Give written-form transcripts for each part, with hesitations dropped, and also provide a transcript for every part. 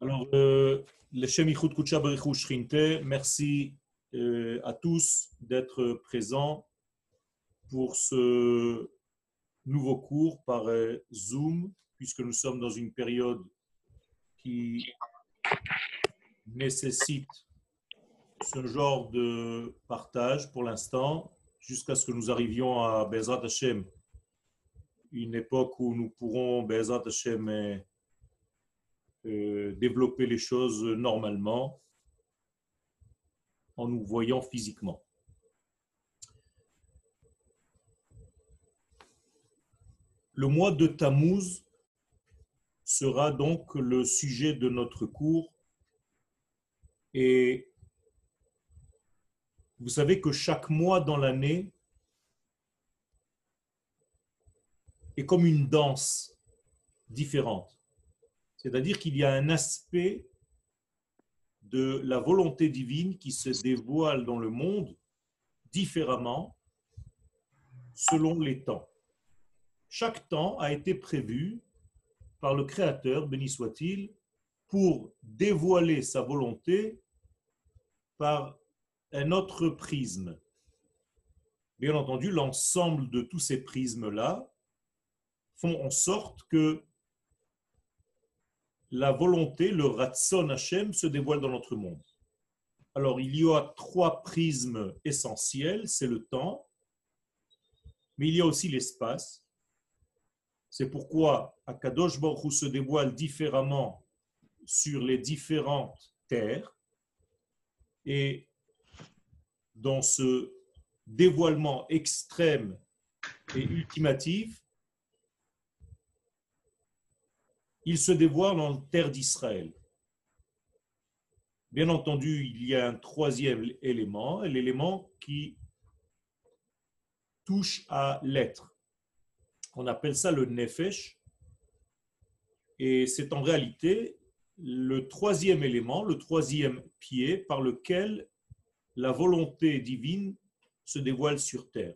Alors, le Shemichoud Kuchabrechou Shrinte, merci à tous d'être présents pour ce nouveau cours par Zoom, puisque nous sommes dans une période qui nécessite ce genre de partage pour l'instant, jusqu'à ce que nous arrivions à Bezrat Hashem, une époque où nous pourrons, Bezrat Hashem, développer les choses normalement en nous voyant physiquement. Le mois de Tammuz sera donc le sujet de notre cours, et vous savez que chaque mois dans l'année est comme une danse différente. C'est-à-dire qu'il y a un aspect de la volonté divine qui se dévoile dans le monde différemment selon les temps. Chaque temps a été prévu par le Créateur, béni soit-il, pour dévoiler sa volonté par un autre prisme. Bien entendu, l'ensemble de tous ces prismes-là font en sorte que la volonté, le Ratzon Hachem, se dévoile dans notre monde. Alors, il y a trois prismes essentiels, c'est le temps, mais il y a aussi l'espace. C'est pourquoi Akadosh Baruch Hu se dévoile différemment sur les différentes terres. Et dans ce dévoilement extrême et ultimatif, il se dévoile en terre d'Israël. Bien entendu, il y a un troisième élément, l'élément qui touche à l'être. On appelle ça le Nefesh. Et c'est en réalité le troisième élément, le troisième pied par lequel la volonté divine se dévoile sur terre.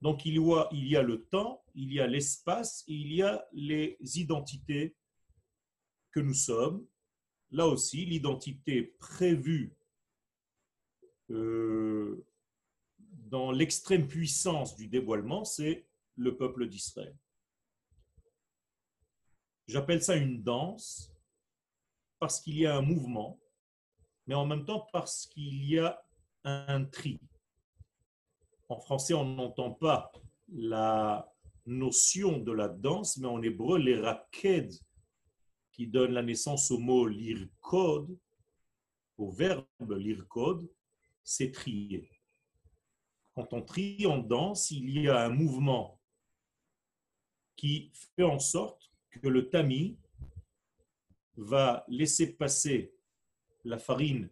Donc il y a le temps, il y a l'espace, il y a les identités que nous sommes. Là aussi, l'identité prévue dans l'extrême puissance du dévoilement, c'est le peuple d'Israël. J'appelle ça une danse parce qu'il y a un mouvement, mais en même temps parce qu'il y a un tri. En français, on n'entend pas la notion de la danse, mais en hébreu, les raked, qui donne la naissance au mot l'irkod, au verbe l'irkod, c'est trier. Quand on trie, on danse, il y a un mouvement qui fait en sorte que le tamis va laisser passer la farine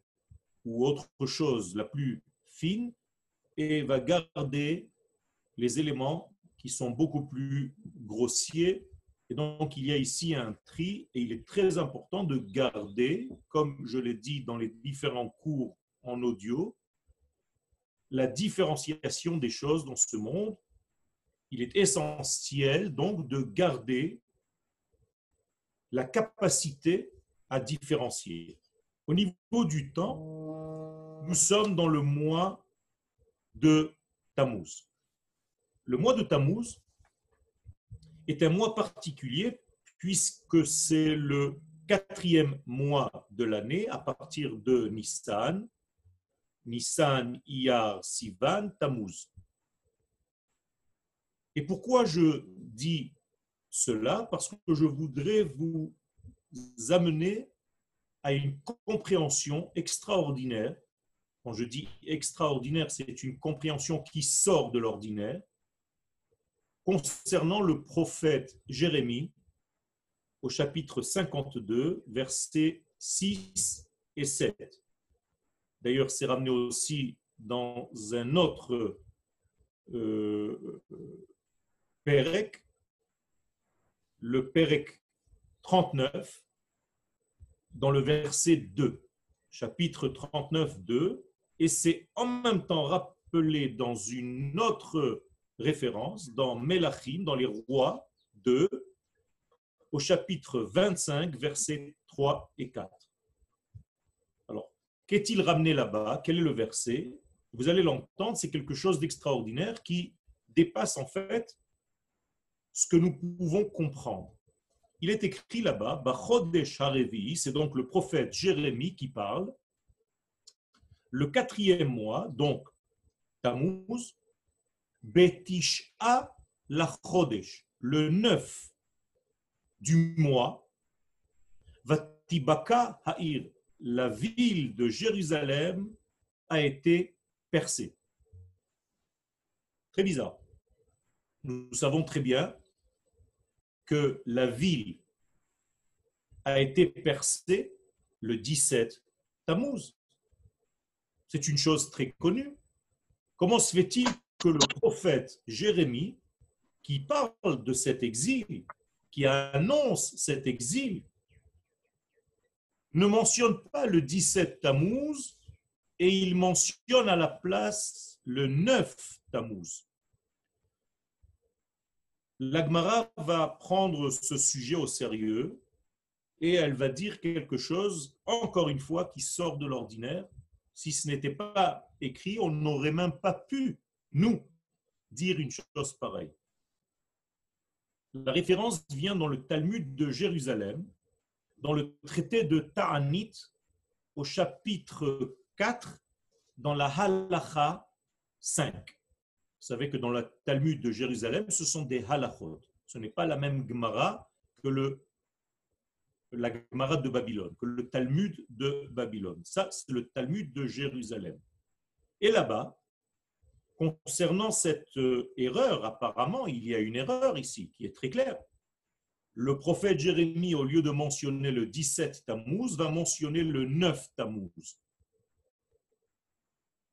ou autre chose la plus fine et va garder les éléments qui sont beaucoup plus grossiers. Et donc, il y a ici un tri et il est très important de garder, comme je l'ai dit dans les différents cours en audio, la différenciation des choses dans ce monde. Il est essentiel donc de garder la capacité à différencier. Au niveau du temps, nous sommes dans le mois de Tammuz. Le mois de Tammuz est un mois particulier puisque c'est le 4e mois de l'année à partir de Nissan, Iyar, Sivan, Tammuz. Et pourquoi je dis cela? Parce que je voudrais vous amener à une compréhension extraordinaire. Quand je dis extraordinaire, c'est une compréhension qui sort de l'ordinaire, concernant le prophète Jérémie, au chapitre 52, versets 6 et 7. D'ailleurs, c'est ramené aussi dans un autre Perek, le Perek 39, dans le verset 2, chapitre 39, 2, et c'est en même temps rappelé dans une autre référence dans Melachim, dans les rois 2, au chapitre 25, versets 3 et 4. Alors, qu'est-il ramené là-bas? Quel est le verset? Vous allez l'entendre, c'est quelque chose d'extraordinaire qui dépasse en fait ce que nous pouvons comprendre. Il est écrit là-bas, Bachodesh Haravi'i, c'est donc le prophète Jérémie qui parle, le 4e mois, donc Tammuz, Bétiche à la Chodesh, le 9 du mois, Vatibaka Haïr, la ville de Jérusalem a été percée. Très bizarre. Nous savons très bien que la ville a été percée le 17 Tammuz. C'est une chose très connue. Comment se fait-il que le prophète Jérémie, qui parle de cet exil, qui annonce cet exil, ne mentionne pas le 17 Tammuz et il mentionne à la place le 9 Tammuz? La Gemara va prendre ce sujet au sérieux et elle va dire quelque chose, encore une fois, qui sort de l'ordinaire. Si ce n'était pas écrit, on n'aurait même pas pu, nous, dire une chose pareille. La référence vient dans le Talmud de Jérusalem, dans le traité de Ta'anit, au chapitre 4, dans la Halacha 5. Vous savez que dans le Talmud de Jérusalem, ce sont des halachot. Ce n'est pas la même Gemara que la Gemara de Babylone, que le Talmud de Babylone. Ça, c'est le Talmud de Jérusalem. Et là-bas, concernant cette erreur, apparemment, il y a une erreur ici qui est très claire. Le prophète Jérémie, au lieu de mentionner le 17 Tammuz, va mentionner le 9 Tammuz.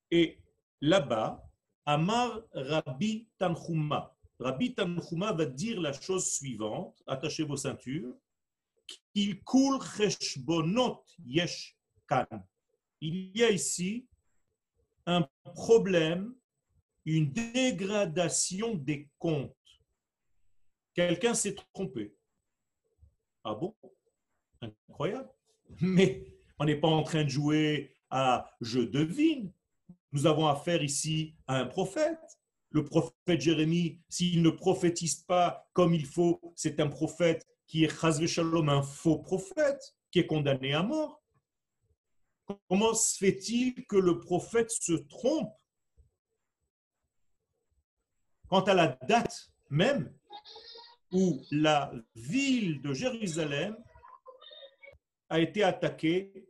Et là-bas, Amar Rabbi Tanhuma. Rabbi Tanhuma va dire la chose suivante, attachez vos ceintures, qu'il coule cheshbonot yesh kan. Il y a ici un problème, une dégradation des comptes. Quelqu'un s'est trompé. Ah bon? Incroyable. Mais on n'est pas en train de jouer à « je devine ». Nous avons affaire ici à un prophète. Le prophète Jérémie, s'il ne prophétise pas comme il faut, c'est un prophète qui est chas v'shalom, un faux prophète, qui est condamné à mort. Comment se fait-il que le prophète se trompe? Quant à la date même où la ville de Jérusalem a été attaquée,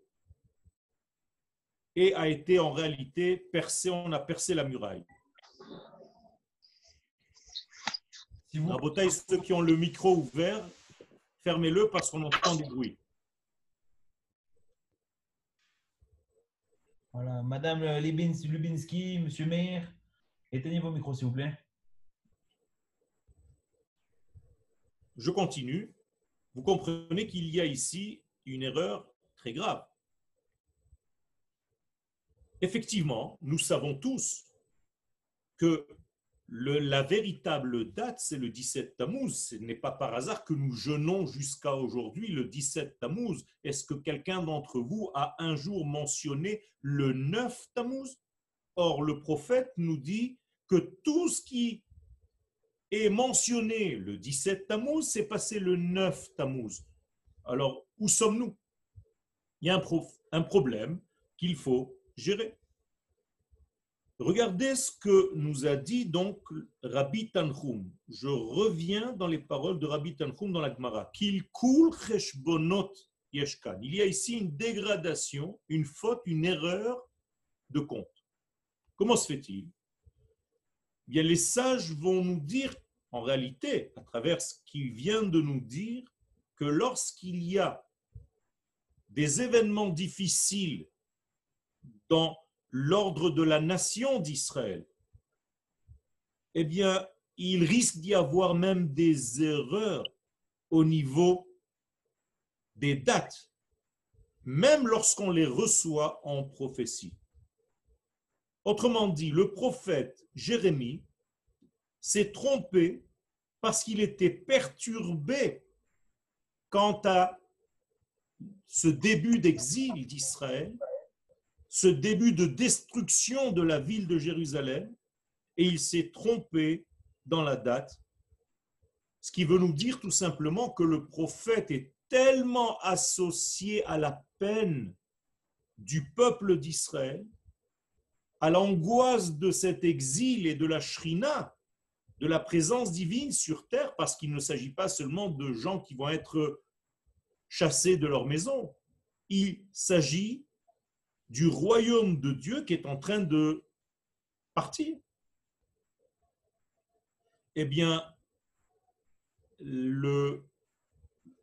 et a été en réalité percé, on a percé la muraille. Si vous... Rabotaï, ceux qui ont le micro ouvert, fermez-le parce qu'on entend du bruit. Voilà, Madame Lubinski, Monsieur Meir, éteignez vos micros s'il vous plaît. Je continue. Vous comprenez qu'il y a ici une erreur très grave. Effectivement, nous savons tous que la véritable date, c'est le 17 Tammuz. Ce n'est pas par hasard que nous jeûnons jusqu'à aujourd'hui le 17 Tammuz. Est-ce que quelqu'un d'entre vous a un jour mentionné le 9 Tammuz? Or, le prophète nous dit que tout ce qui est mentionné le 17 Tammuz, s'est passé le 9 Tammuz. Alors, où sommes-nous? Il y a un problème qu'il faut gérer. Regardez ce que nous a dit donc Rabbi Tanhum. Je reviens dans les paroles de Rabbi Tanhum dans la Gemara. Qu'il coule cheshbonot yeshkan. Il y a ici une dégradation, une faute, une erreur de compte. Comment se fait-il? Bien, les sages vont nous dire, en réalité, à travers ce qu'ils viennent de nous dire, que lorsqu'il y a des événements difficiles dans l'ordre de la nation d'Israël, eh bien, il risque d'y avoir même des erreurs au niveau des dates, même lorsqu'on les reçoit en prophétie. Autrement dit, le prophète Jérémie s'est trompé parce qu'il était perturbé quant à ce début d'exil d'Israël, ce début de destruction de la ville de Jérusalem, et il s'est trompé dans la date. Ce qui veut nous dire tout simplement que le prophète est tellement associé à la peine du peuple d'Israël, à l'angoisse de cet exil et de la shrina, de la présence divine sur terre, parce qu'il ne s'agit pas seulement de gens qui vont être chassés de leur maison. Il s'agit du royaume de Dieu qui est en train de partir. Eh bien, le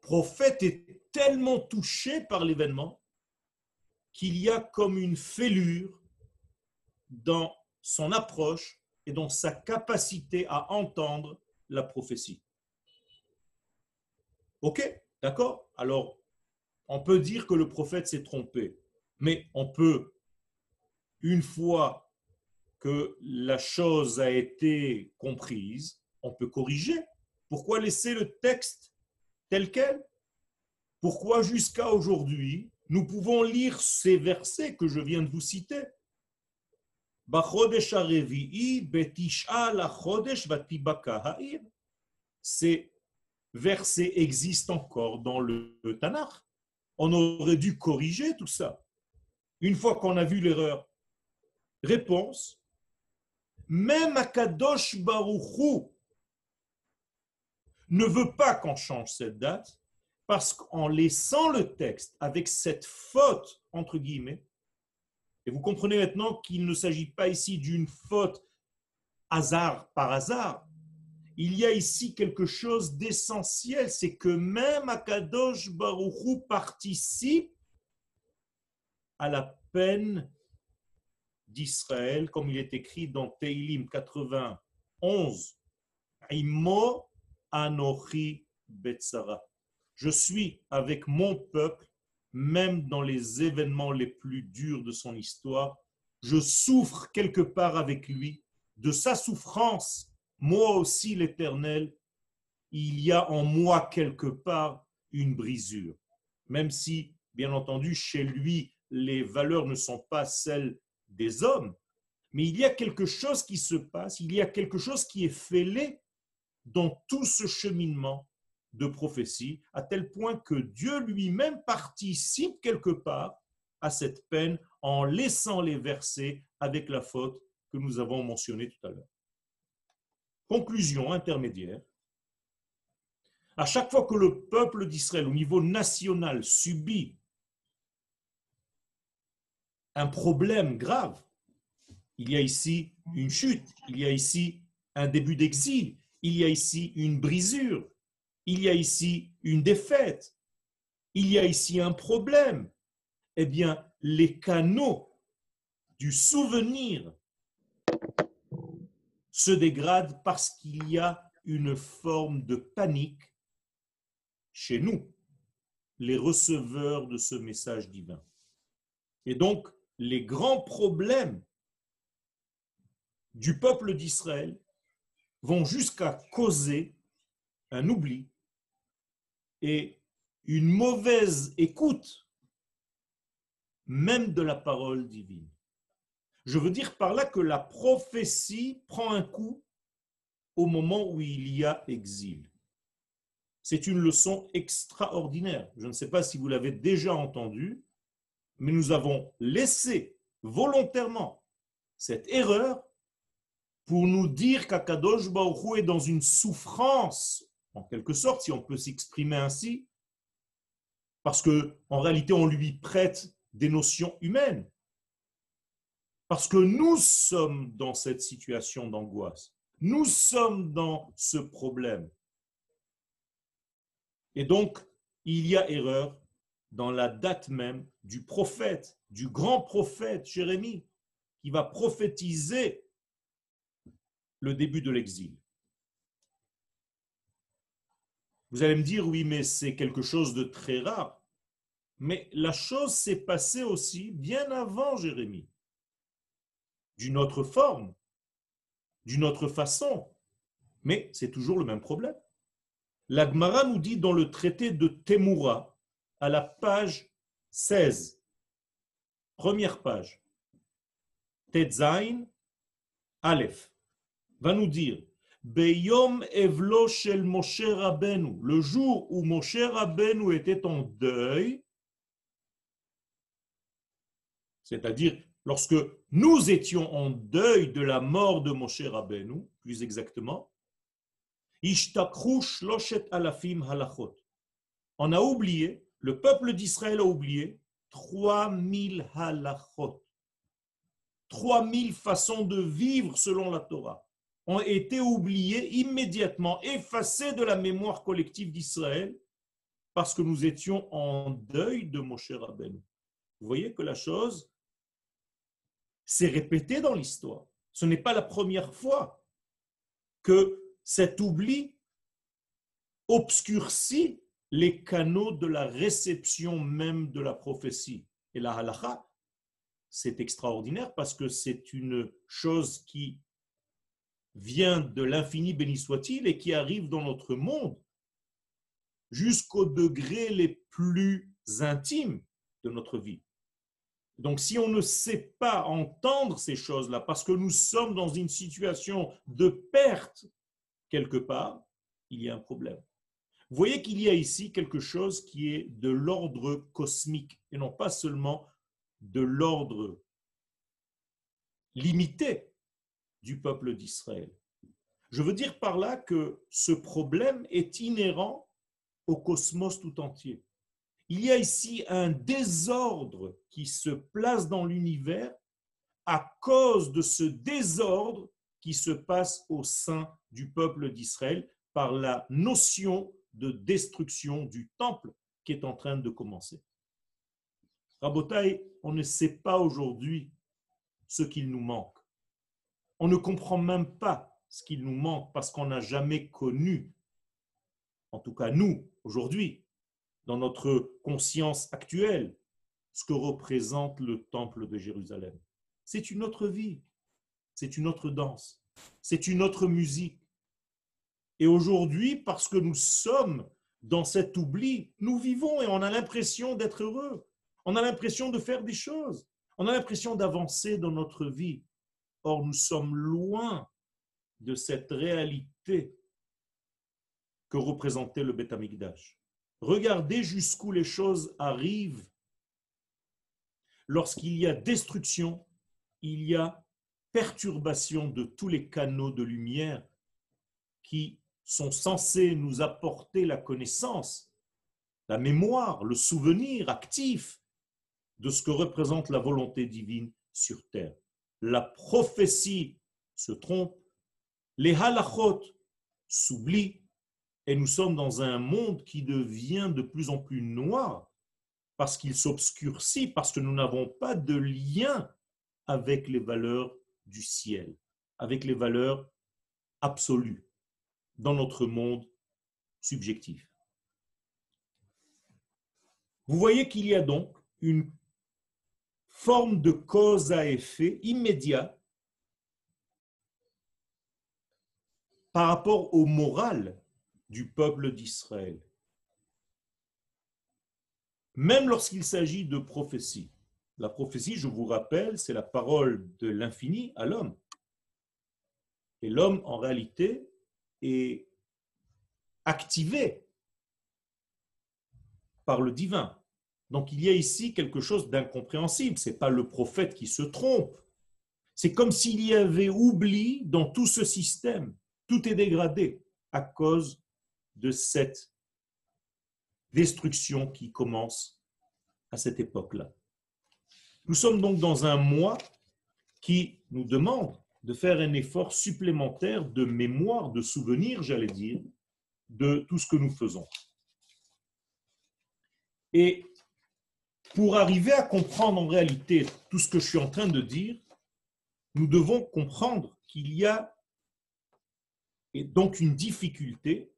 prophète est tellement touché par l'événement qu'il y a comme une fêlure dans son approche et dans sa capacité à entendre la prophétie. Ok, d'accord? Alors, on peut dire que le prophète s'est trompé, mais on peut, une fois que la chose a été comprise, on peut corriger. Pourquoi laisser le texte tel quel? Pourquoi jusqu'à aujourd'hui, nous pouvons lire ces versets que je viens de vous citer? Bachodesh Haravi'i, Bétiche à la Chodesh, Vatibaka Haïr. Ces versets existent encore dans le Tanakh. On aurait dû corriger tout ça. Une fois qu'on a vu l'erreur, réponse, même Akadosh Baruch Hu ne veut pas qu'on change cette date parce qu'en laissant le texte avec cette faute, entre guillemets, et vous comprenez maintenant qu'il ne s'agit pas ici d'une faute hasard par hasard. Il y a ici quelque chose d'essentiel, c'est que même Akadosh Baruch Hu participe à la peine d'Israël, comme il est écrit dans Teilim 91, Imo Anochi Betsara. Je suis avec mon peuple, même dans les événements les plus durs de son histoire, je souffre quelque part avec lui. De sa souffrance, moi aussi l'Éternel, il y a en moi quelque part une brisure. Même si, bien entendu, chez lui, les valeurs ne sont pas celles des hommes, mais il y a quelque chose qui se passe, il y a quelque chose qui est fêlé dans tout ce cheminement de prophétie, à tel point que Dieu lui-même participe quelque part à cette peine en laissant les versets avec la faute que nous avons mentionnée tout à l'heure. Conclusion intermédiaire. À chaque fois que le peuple d'Israël au niveau national subit un problème grave, il y a ici une chute, il y a ici un début d'exil, il y a ici une brisure, il y a ici une défaite, il y a ici un problème. Eh bien, les canaux du souvenir se dégradent parce qu'il y a une forme de panique chez nous, les receveurs de ce message divin. Et donc, les grands problèmes du peuple d'Israël vont jusqu'à causer un oubli et une mauvaise écoute même de la parole divine. Je veux dire par là que la prophétie prend un coup au moment où il y a exil. C'est une leçon extraordinaire. Je ne sais pas si vous l'avez déjà entendue, mais nous avons laissé volontairement cette erreur pour nous dire qu'Akadosh Baruch Hu est dans une souffrance, en quelque sorte, si on peut s'exprimer ainsi, parce qu'en réalité, on lui prête des notions humaines. Parce que nous sommes dans cette situation d'angoisse. Nous sommes dans ce problème. Et donc, il y a erreur dans la date même du prophète, du grand prophète Jérémie, qui va prophétiser le début de l'exil. Vous allez me dire, oui, mais c'est quelque chose de très rare. Mais la chose s'est passée aussi bien avant Jérémie, d'une autre forme, d'une autre façon. Mais c'est toujours le même problème. La Gemara nous dit dans le traité de Temura, à la page 16, première page, Tetzain Aleph, va nous dire Beyom Evlo Shel Moshe Rabbeinu, le jour où Moshe Rabbeinu était en deuil, c'est-à-dire lorsque nous étions en deuil de la mort de Moshe Rabbeinu, plus exactement, Ishtakrou Shloshet Alafim Halachot. On a oublié, le peuple d'Israël a oublié 3000 halachot, 3000 façons de vivre selon la Torah, ont été oubliées immédiatement, effacées de la mémoire collective d'Israël, parce que nous étions en deuil de Moshe Rabbeinu. Vous voyez que la chose s'est répétée dans l'histoire. Ce n'est pas la première fois que cet oubli obscurcit les canaux de la réception même de la prophétie. Et la halacha, c'est extraordinaire parce que c'est une chose qui vient de l'infini, béni soit-il, et qui arrive dans notre monde jusqu'aux degrés les plus intimes de notre vie. Donc, si on ne sait pas entendre ces choses-là, parce que nous sommes dans une situation de perte, quelque part, il y a un problème. Vous voyez qu'il y a ici quelque chose qui est de l'ordre cosmique et non pas seulement de l'ordre limité du peuple d'Israël. Je veux dire par là que ce problème est inhérent au cosmos tout entier. Il y a ici un désordre qui se place dans l'univers à cause de ce désordre qui se passe au sein du peuple d'Israël par la notion de destruction du temple qui est en train de commencer. Rabotai, on ne sait pas aujourd'hui ce qu'il nous manque. On ne comprend même pas ce qu'il nous manque parce qu'on n'a jamais connu, en tout cas nous, aujourd'hui, dans notre conscience actuelle, ce que représente le temple de Jérusalem. C'est une autre vie. C'est une autre danse, c'est une autre musique. Et aujourd'hui, parce que nous sommes dans cet oubli, nous vivons et on a l'impression d'être heureux. On a l'impression de faire des choses. On a l'impression d'avancer dans notre vie. Or, nous sommes loin de cette réalité que représentait le Bétamigdash. Regardez jusqu'où les choses arrivent. Lorsqu'il y a destruction, il y a perturbation de tous les canaux de lumière qui sont censés nous apporter la connaissance, la mémoire, le souvenir actif de ce que représente la volonté divine sur terre. La prophétie se trompe, les halachot s'oublient et nous sommes dans un monde qui devient de plus en plus noir parce qu'il s'obscurcit, parce que nous n'avons pas de lien avec les valeurs du ciel, avec les valeurs absolues dans notre monde subjectif. Vous voyez qu'il y a donc une forme de cause à effet immédiat par rapport au moral du peuple d'Israël, même lorsqu'il s'agit de prophéties. La prophétie, je vous rappelle, c'est la parole de l'infini à l'homme. Et l'homme, en réalité, est activé par le divin. Donc, il y a ici quelque chose d'incompréhensible. Ce n'est pas le prophète qui se trompe. C'est comme s'il y avait oubli dans tout ce système. Tout est dégradé à cause de cette destruction qui commence à cette époque-là. Nous sommes donc dans un mois qui nous demande de faire un effort supplémentaire de mémoire, de souvenir, j'allais dire, de tout ce que nous faisons. Et pour arriver à comprendre en réalité tout ce que je suis en train de dire, nous devons comprendre qu'il y a donc une difficulté,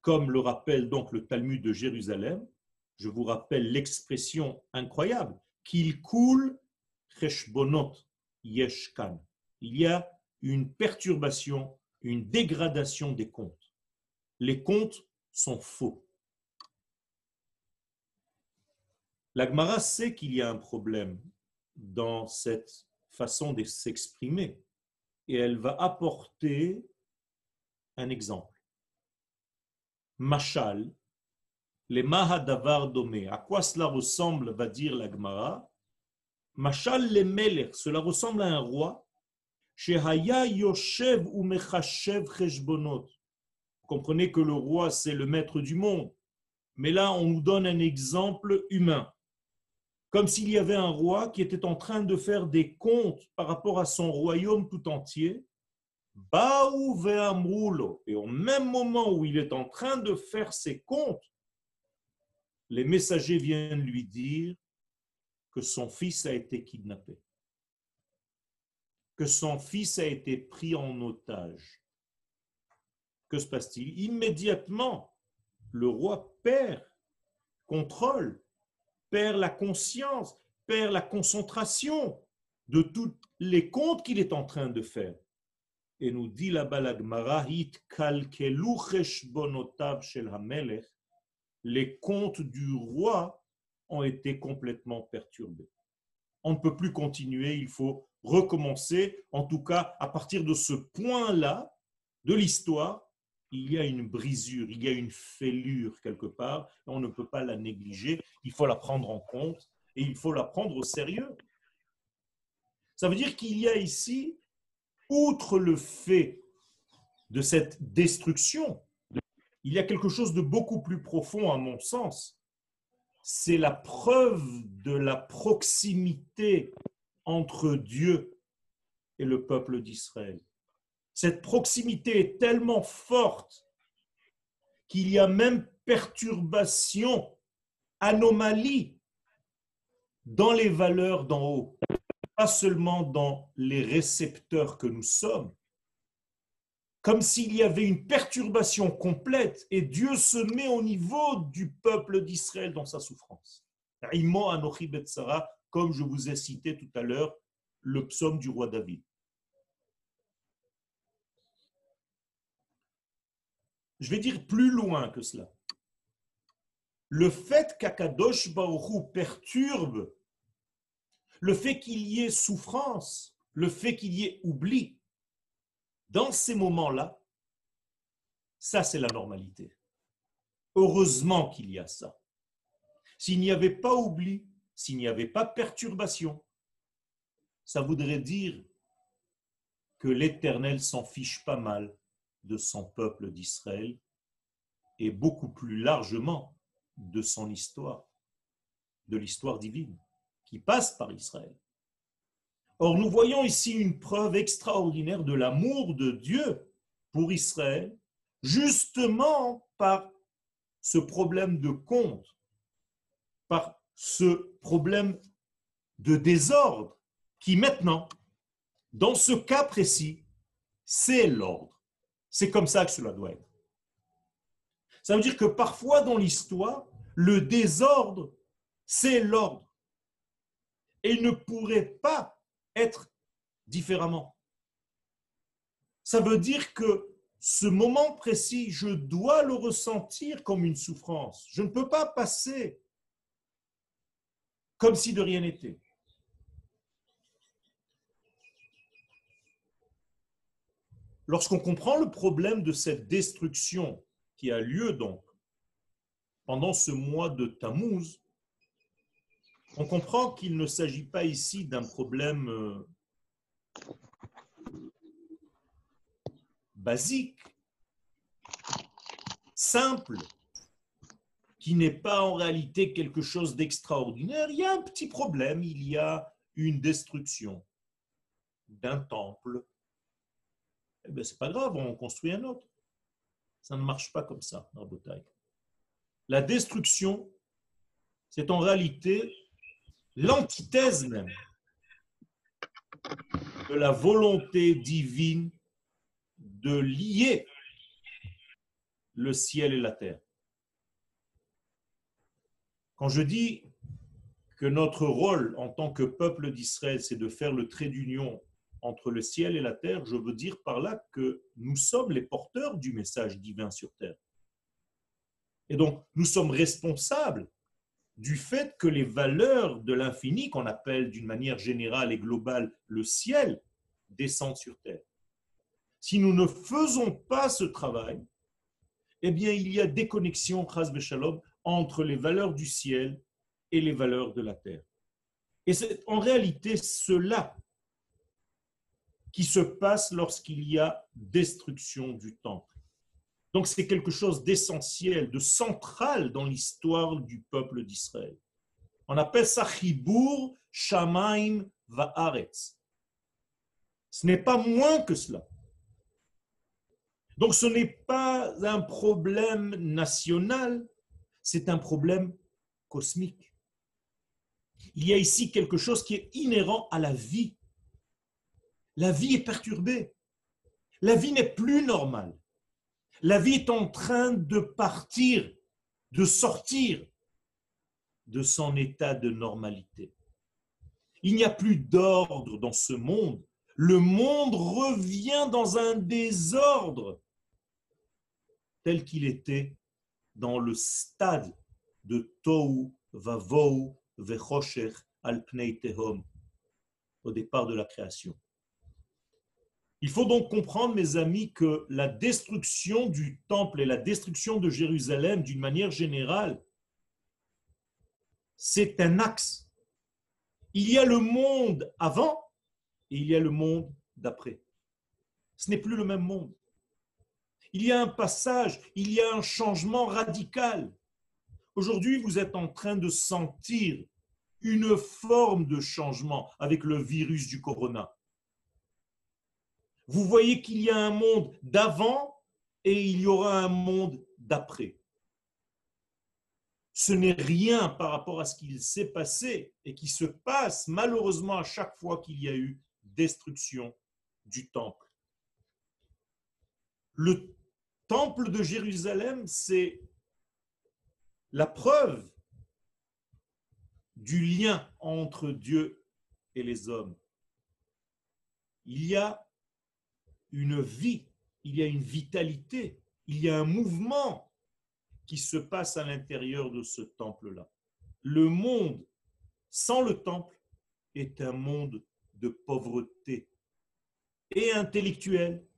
comme le rappelle donc le Talmud de Jérusalem. Je vous rappelle l'expression incroyable, qu'il coule cheshbonot yeshkan. Il y a une perturbation, une dégradation des comptes. Les comptes sont faux. La Gemara sait qu'il y a un problème dans cette façon de s'exprimer et elle va apporter un exemple. Machal, les mahadavar domé. À quoi cela ressemble, va dire la Gemara. Machal les melech, cela ressemble à un roi. Shehaya yoshev ou mechashev cheshbonot. Vous comprenez que le roi, c'est le maître du monde. Mais là, on nous donne un exemple humain. Comme s'il y avait un roi qui était en train de faire des comptes par rapport à son royaume tout entier. Baou ve'amrulo. Et au même moment où il est en train de faire ses comptes, les messagers viennent lui dire que son fils a été kidnappé, que son fils a été pris en otage. Que se passe-t-il? Immédiatement, le roi perd contrôle, perd la conscience, perd la concentration de tous les comptes qu'il est en train de faire. Et nous dit là-bas la Gemara, Hitkalkelu cheshbonotav shel hamelech. Les comptes du roi ont été complètement perturbés. On ne peut plus continuer, il faut recommencer. En tout cas, à partir de ce point-là de l'histoire, il y a une brisure, il y a une fêlure quelque part. On ne peut pas la négliger, il faut la prendre en compte et il faut la prendre au sérieux. Ça veut dire qu'il y a ici, outre le fait de cette destruction, il y a quelque chose de beaucoup plus profond à mon sens. C'est la preuve de la proximité entre Dieu et le peuple d'Israël. Cette proximité est tellement forte qu'il y a même perturbation, anomalie dans les valeurs d'en haut, pas seulement dans les récepteurs que nous sommes, comme s'il y avait une perturbation complète et Dieu se met au niveau du peuple d'Israël dans sa souffrance. Imo Anochi Betsara, comme je vous ai cité tout à l'heure, le psaume du roi David. Je vais dire plus loin que cela. Le fait qu'Akadosh Baruch Hu perturbe, le fait qu'il y ait souffrance, le fait qu'il y ait oubli, dans ces moments-là, ça c'est la normalité. Heureusement qu'il y a ça. S'il n'y avait pas oubli, s'il n'y avait pas perturbation, ça voudrait dire que l'Éternel s'en fiche pas mal de son peuple d'Israël et beaucoup plus largement de son histoire, de l'histoire divine qui passe par Israël. Or, nous voyons ici une preuve extraordinaire de l'amour de Dieu pour Israël, justement par ce problème de compte, par ce problème de désordre qui maintenant, dans ce cas précis, c'est l'ordre. C'est comme ça que cela doit être. Ça veut dire que parfois dans l'histoire, le désordre, c'est l'ordre. Et il ne pourrait pas être différemment. Ça veut dire que ce moment précis, je dois le ressentir comme une souffrance. Je ne peux pas passer comme si de rien n'était. Lorsqu'on comprend le problème de cette destruction qui a lieu donc pendant ce mois de Tammuz, on comprend qu'il ne s'agit pas ici d'un problème basique, simple, qui n'est pas en réalité quelque chose d'extraordinaire. Il y a un petit problème, il y a une destruction d'un temple. Eh bien, c'est pas grave, on en construit un autre. Ça ne marche pas comme ça, Rabotai. La destruction, c'est en réalité l'antithèse même de la volonté divine de lier le ciel et la terre. Quand je dis que notre rôle en tant que peuple d'Israël, c'est de faire le trait d'union entre le ciel et la terre, je veux dire par là que nous sommes les porteurs du message divin sur terre. Et donc, nous sommes responsables du fait que les valeurs de l'infini, qu'on appelle d'une manière générale et globale le ciel, descendent sur terre. Si nous ne faisons pas ce travail, eh bien, il y a déconnexion, chas v'shalom, entre les valeurs du ciel et les valeurs de la terre. Et c'est en réalité cela qui se passe lorsqu'il y a destruction du temple. Donc c'est quelque chose d'essentiel, de central dans l'histoire du peuple d'Israël. On appelle ça Chibour Shamaim Va'aretz. Ce n'est pas moins que cela. Donc ce n'est pas un problème national, c'est un problème cosmique. Il y a ici quelque chose qui est inhérent à la vie. La vie est perturbée. La vie n'est plus normale. La vie est en train de partir, de sortir de son état de normalité. Il n'y a plus d'ordre dans ce monde. Le monde revient dans un désordre tel qu'il était dans le stade de Tohu vavohu vechoshech al pnei tehom au départ de la création. Il faut donc comprendre, mes amis, que la destruction du temple et la destruction de Jérusalem, d'une manière générale, c'est un axe. Il y a le monde avant et il y a le monde d'après. Ce n'est plus le même monde. Il y a un passage, il y a un changement radical. Aujourd'hui, vous êtes en train de sentir une forme de changement avec le virus du corona. Vous voyez qu'il y a un monde d'avant et il y aura un monde d'après. Ce n'est rien par rapport à ce qu'il s'est passé et qui se passe malheureusement à chaque fois qu'il y a eu destruction du temple. Le temple de Jérusalem, c'est la preuve du lien entre Dieu et les hommes. Il y a une vie, il y a une vitalité, il y a un mouvement qui se passe à l'intérieur de ce temple-là. Le monde sans le temple est un monde de pauvreté et intellectuelle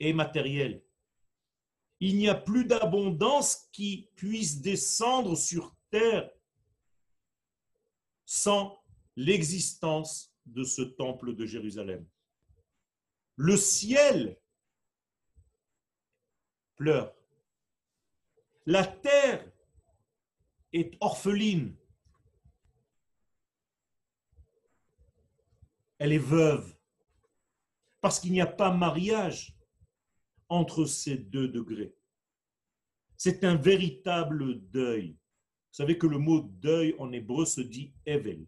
et matérielle. Il n'y a plus d'abondance qui puisse descendre sur terre sans l'existence de ce temple de Jérusalem. Le ciel pleure. La terre est orpheline. Elle est veuve. Parce qu'il n'y a pas mariage entre ces deux degrés. C'est un véritable deuil. Vous savez que le mot deuil en hébreu se dit Evel.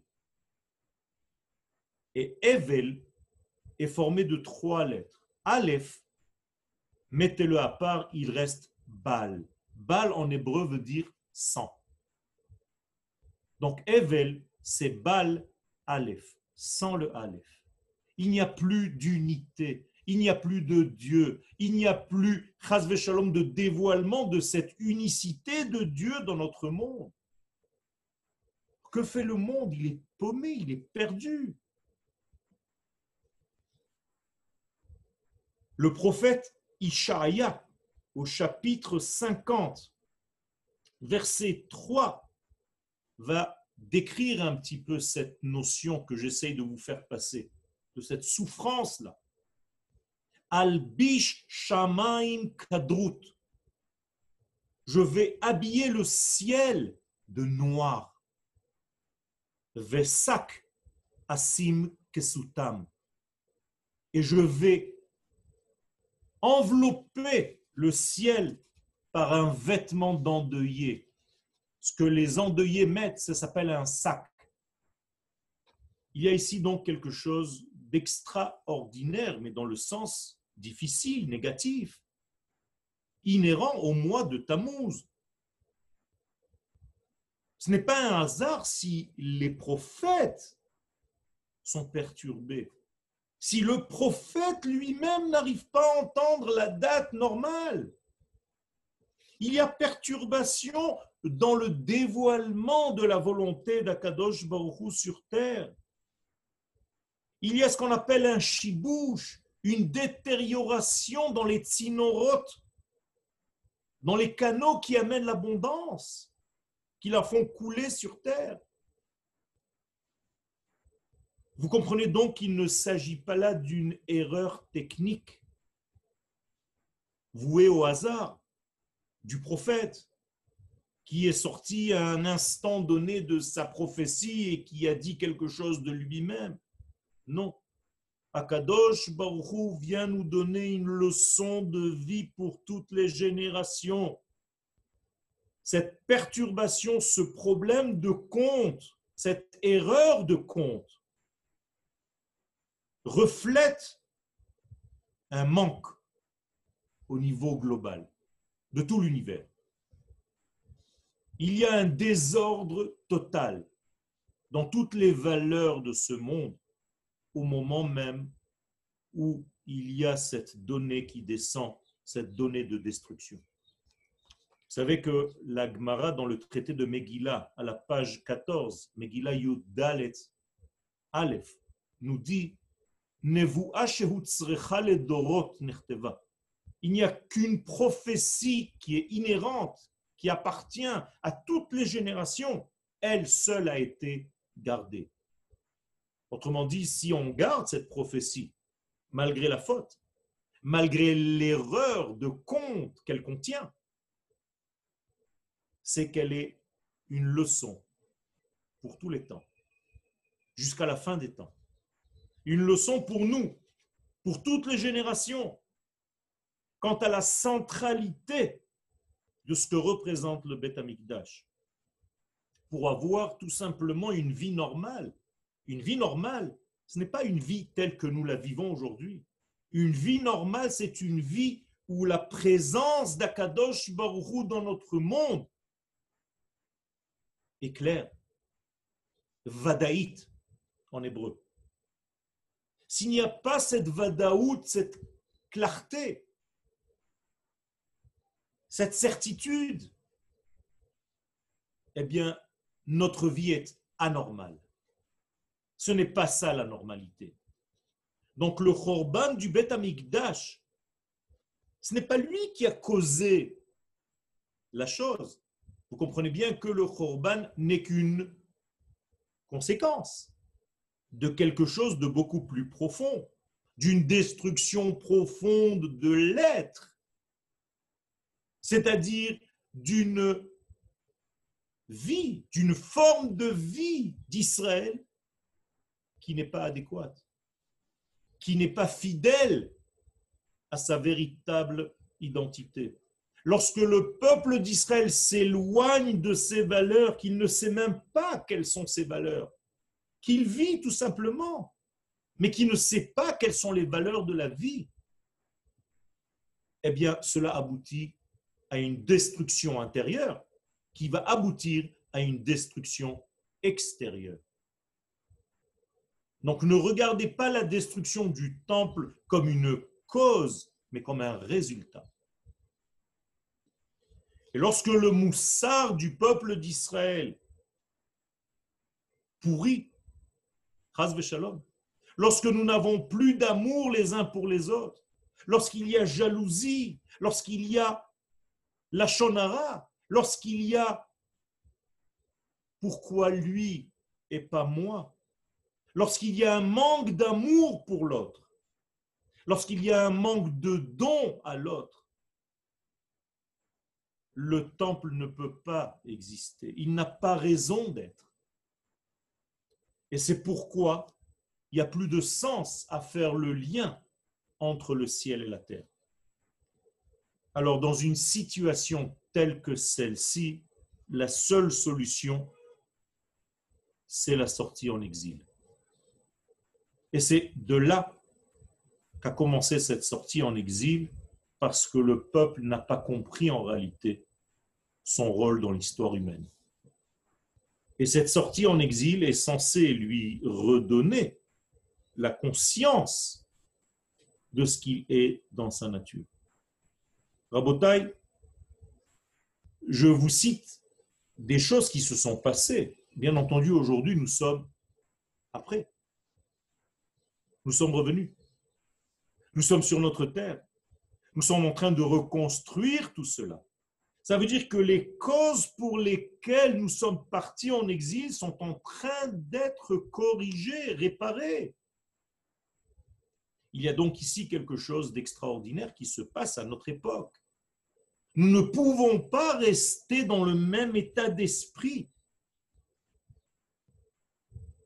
Et Evel est formé de 3 lettres. Aleph, mettez-le à part, il reste Baal. Baal en hébreu veut dire sang. Donc Evel, c'est Baal, Aleph, sans le Aleph. Il n'y a plus d'unité, il n'y a plus de Dieu, il n'y a plus, chas v'shalom, de dévoilement de cette unicité de Dieu dans notre monde. Que fait le monde? Il est paumé, il est perdu. Le prophète Ishaïa, au chapitre 50, verset 3, va décrire un petit peu cette notion que j'essaye de vous faire passer, de cette souffrance-là. Albish Shamaim Kadrut. Je vais habiller le ciel de noir. Vesak Asim Kesutam. Et je vais envelopper le ciel par un vêtement d'endeuillé. Ce que les endeuillés mettent, ça s'appelle un sac. Il y a ici donc quelque chose d'extraordinaire, mais dans le sens difficile, négatif, inhérent au mois de Tammuz. Ce n'est pas un hasard si les prophètes sont perturbés. Si le prophète lui-même n'arrive pas à entendre la date normale, il y a perturbation dans le dévoilement de la volonté d'Akadosh Baruch Hu sur terre. Il y a ce qu'on appelle un chibouche, une détérioration dans les tsinorotes, dans les canaux qui amènent l'abondance, qui la font couler sur terre. Vous comprenez donc qu'il ne s'agit pas là d'une erreur technique vouée au hasard du prophète qui est sorti à un instant donné de sa prophétie et qui a dit quelque chose de lui-même. Non. Akadosh Baruch Hu vient nous donner une leçon de vie pour toutes les générations. Cette perturbation, ce problème de compte, cette erreur de compte, reflète un manque au niveau global de tout l'univers. Il y a un désordre total dans toutes les valeurs de ce monde au moment même où il y a cette donnée qui descend, cette donnée de destruction. Vous savez que la Gemara, dans le traité de Megillah, à la page 14, Megillah Yud Dalet Aleph, nous dit il n'y a qu'une prophétie qui est inhérente, qui appartient à toutes les générations. Elle seule a été gardée. Autrement dit, si on garde cette prophétie, malgré la faute, malgré l'erreur de compte qu'elle contient, c'est qu'elle est une leçon pour tous les temps, jusqu'à la fin des temps. Une leçon pour nous, pour toutes les générations, quant à la centralité de ce que représente le Bet Hamikdash, pour avoir tout simplement une vie normale. Une vie normale, ce n'est pas une vie telle que nous la vivons aujourd'hui. Une vie normale, c'est une vie où la présence d'Akadosh Baruch Hu dans notre monde est claire, vadaït en hébreu. S'il n'y a pas cette vadaout, cette clarté, cette certitude, eh bien, notre vie est anormale. Ce n'est pas ça la normalité. Donc le Khorban du Bet Hamikdash, ce n'est pas lui qui a causé la chose. Vous comprenez bien que le Khorban n'est qu'une conséquence de quelque chose de beaucoup plus profond, d'une destruction profonde de l'être, c'est-à-dire d'une vie, d'une forme de vie d'Israël qui n'est pas adéquate, qui n'est pas fidèle à sa véritable identité. Lorsque le peuple d'Israël s'éloigne de ses valeurs, qu'il ne sait même pas quelles sont ses valeurs, qu'il vit tout simplement, mais qui ne sait pas quelles sont les valeurs de la vie, eh bien, cela aboutit à une destruction intérieure qui va aboutir à une destruction extérieure. Donc, ne regardez pas la destruction du temple comme une cause, mais comme un résultat. Et lorsque le moussard du peuple d'Israël pourrit, lorsque nous n'avons plus d'amour les uns pour les autres, lorsqu'il y a jalousie, lorsqu'il y a lachon hara, lorsqu'il y a pourquoi lui et pas moi, lorsqu'il y a un manque d'amour pour l'autre, lorsqu'il y a un manque de don à l'autre, le temple ne peut pas exister, il n'a pas raison d'être. Et c'est pourquoi il n'y a plus de sens à faire le lien entre le ciel et la terre. Alors, dans une situation telle que celle-ci, la seule solution, c'est la sortie en exil. Et c'est de là qu'a commencé cette sortie en exil, parce que le peuple n'a pas compris en réalité son rôle dans l'histoire humaine. Et cette sortie en exil est censée lui redonner la conscience de ce qu'il est dans sa nature. Rabotai, Je vous cite des choses qui se sont passées. Bien entendu, aujourd'hui, nous sommes après. Nous sommes revenus. Nous sommes sur notre terre. Nous sommes en train de reconstruire tout cela. Ça veut dire que les causes pour lesquelles nous sommes partis en exil sont en train d'être corrigées, réparées. Il y a donc ici quelque chose d'extraordinaire qui se passe à notre époque. Nous ne pouvons pas rester dans le même état d'esprit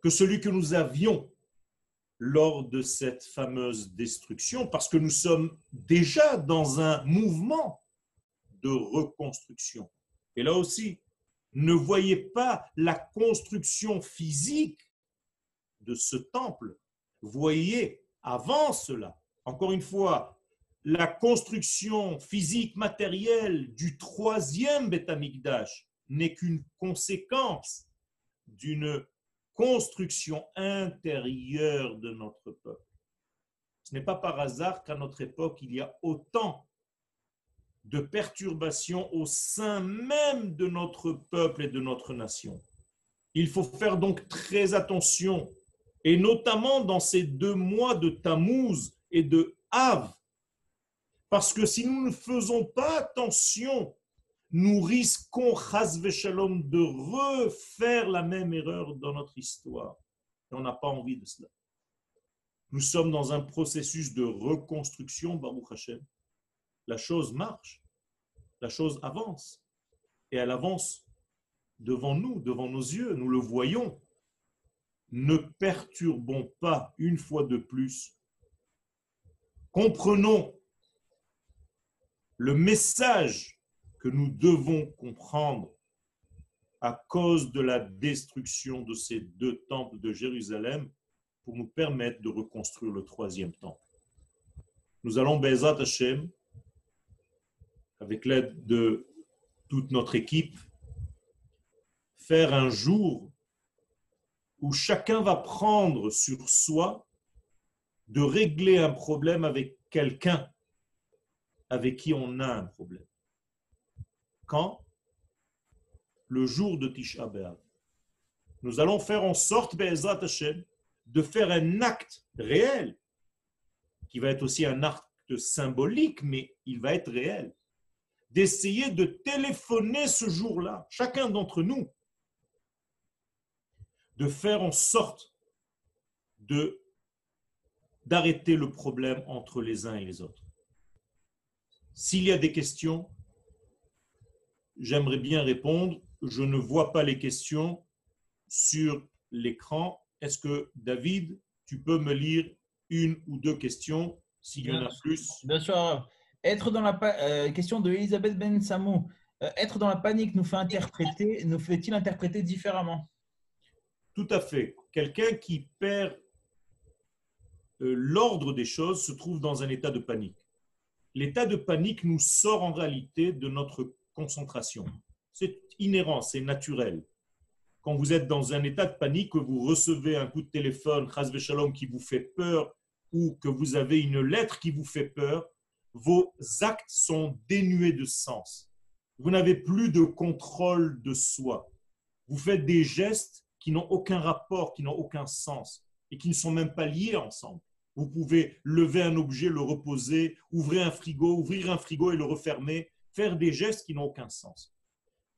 que celui que nous avions lors de cette fameuse destruction, parce que nous sommes déjà dans un mouvement de reconstruction. Et là aussi, ne voyez pas la construction physique de ce temple. Voyez avant cela, encore une fois, la construction physique matérielle du 3e Bétamigdash n'est qu'une conséquence d'une construction intérieure de notre peuple. Ce n'est pas par hasard qu'à notre époque, il y a autant de perturbations au sein même de notre peuple et de notre nation. Il faut faire donc très attention, et notamment dans ces 2 mois de Tammuz et de Av, parce que si nous ne faisons pas attention, nous risquons, chas v'shalom, de refaire la même erreur dans notre histoire. Et on n'a pas envie de cela. Nous sommes dans un processus de reconstruction, Baruch Hashem. La chose marche, la chose avance. Et elle avance devant nous, devant nos yeux, nous le voyons. Ne perturbons pas une fois de plus. Comprenons le message que nous devons comprendre à cause de la destruction de ces 2 temples de Jérusalem pour nous permettre de reconstruire le 3e temple. Nous allons, Bezrat Hashem, avec l'aide de toute notre équipe, faire un jour où chacun va prendre sur soi de régler un problème avec quelqu'un avec qui on a un problème. Quand? Le jour de Tisha B'Av. Nous allons faire en sorte, Be'ezrat Hashem, de faire un acte réel, qui va être aussi un acte symbolique, mais il va être réel, d'essayer de téléphoner ce jour-là, chacun d'entre nous, de faire en sorte d'arrêter le problème entre les uns et les autres. S'il y a des questions, j'aimerais bien répondre. Je ne vois pas les questions sur l'écran. Est-ce que, David, tu peux me lire 1 ou 2 questions, s'il y en a plus? Bien sûr. Être dans la question de Elisabeth Ben Samou. Être dans la panique nous fait-il interpréter différemment? Tout à fait. Quelqu'un qui perd l'ordre des choses se trouve dans un état de panique. L'état de panique nous sort en réalité de notre concentration. C'est inhérent, c'est naturel. Quand vous êtes dans un état de panique, que vous recevez un coup de téléphone, chas v'shalom, qui vous fait peur, ou que vous avez une lettre qui vous fait peur, vos actes sont dénués de sens. Vous n'avez plus de contrôle de soi. Vous faites des gestes qui n'ont aucun rapport, qui n'ont aucun sens et qui ne sont même pas liés ensemble. Vous pouvez lever un objet, le reposer, ouvrir un frigo et le refermer, faire des gestes qui n'ont aucun sens.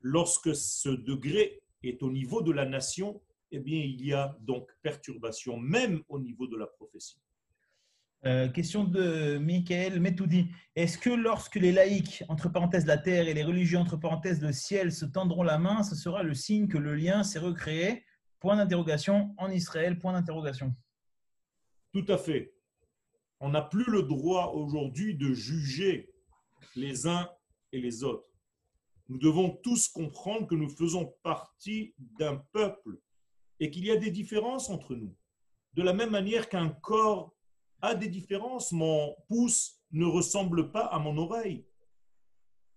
Lorsque ce degré est au niveau de la nation, eh bien, il y a donc perturbation, même au niveau de la prophétie. Question de Michael Metoudi. Est-ce que lorsque les laïcs, entre parenthèses la terre, et les religieux, entre parenthèses le ciel, se tendront la main, ce sera le signe que le lien s'est recréé, point d'interrogation, en Israël, point d'interrogation? Tout à fait. On n'a plus le droit aujourd'hui de juger les uns et les autres. Nous devons tous comprendre que nous faisons partie d'un peuple et qu'il y a des différences entre nous. De la même manière qu'un corps a des différences, mon pouce ne ressemble pas à mon oreille.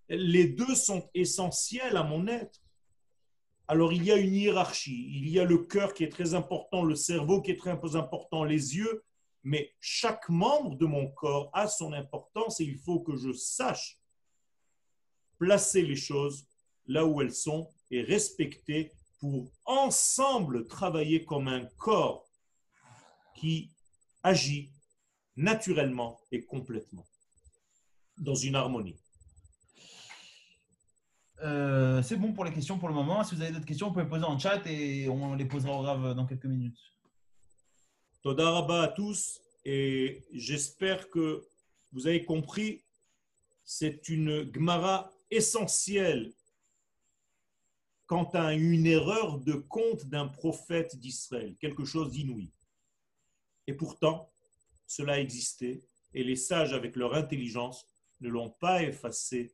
Les deux sont essentiels à mon être. Alors il y a une hiérarchie, il y a le cœur qui est très important, le cerveau qui est très important, les yeux, mais chaque membre de mon corps a son importance et il faut que je sache placer les choses là où elles sont et respectées pour ensemble travailler comme un corps qui agit naturellement et complètement dans une harmonie. C'est bon pour les questions pour le moment. Si vous avez d'autres questions, vous pouvez poser en chat et on les posera au Rav dans quelques minutes. Toda Rabba à tous, et j'espère que vous avez compris, c'est une Gemara essentielle quant à une erreur de compte d'un prophète d'Israël, quelque chose d'inouï. Et pourtant, cela existait et les sages, avec leur intelligence, ne l'ont pas effacé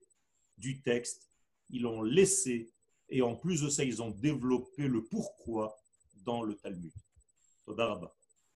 du texte. Ils l'ont laissé et en plus de ça, ils ont développé le pourquoi dans le Talmud. Toda Rabba.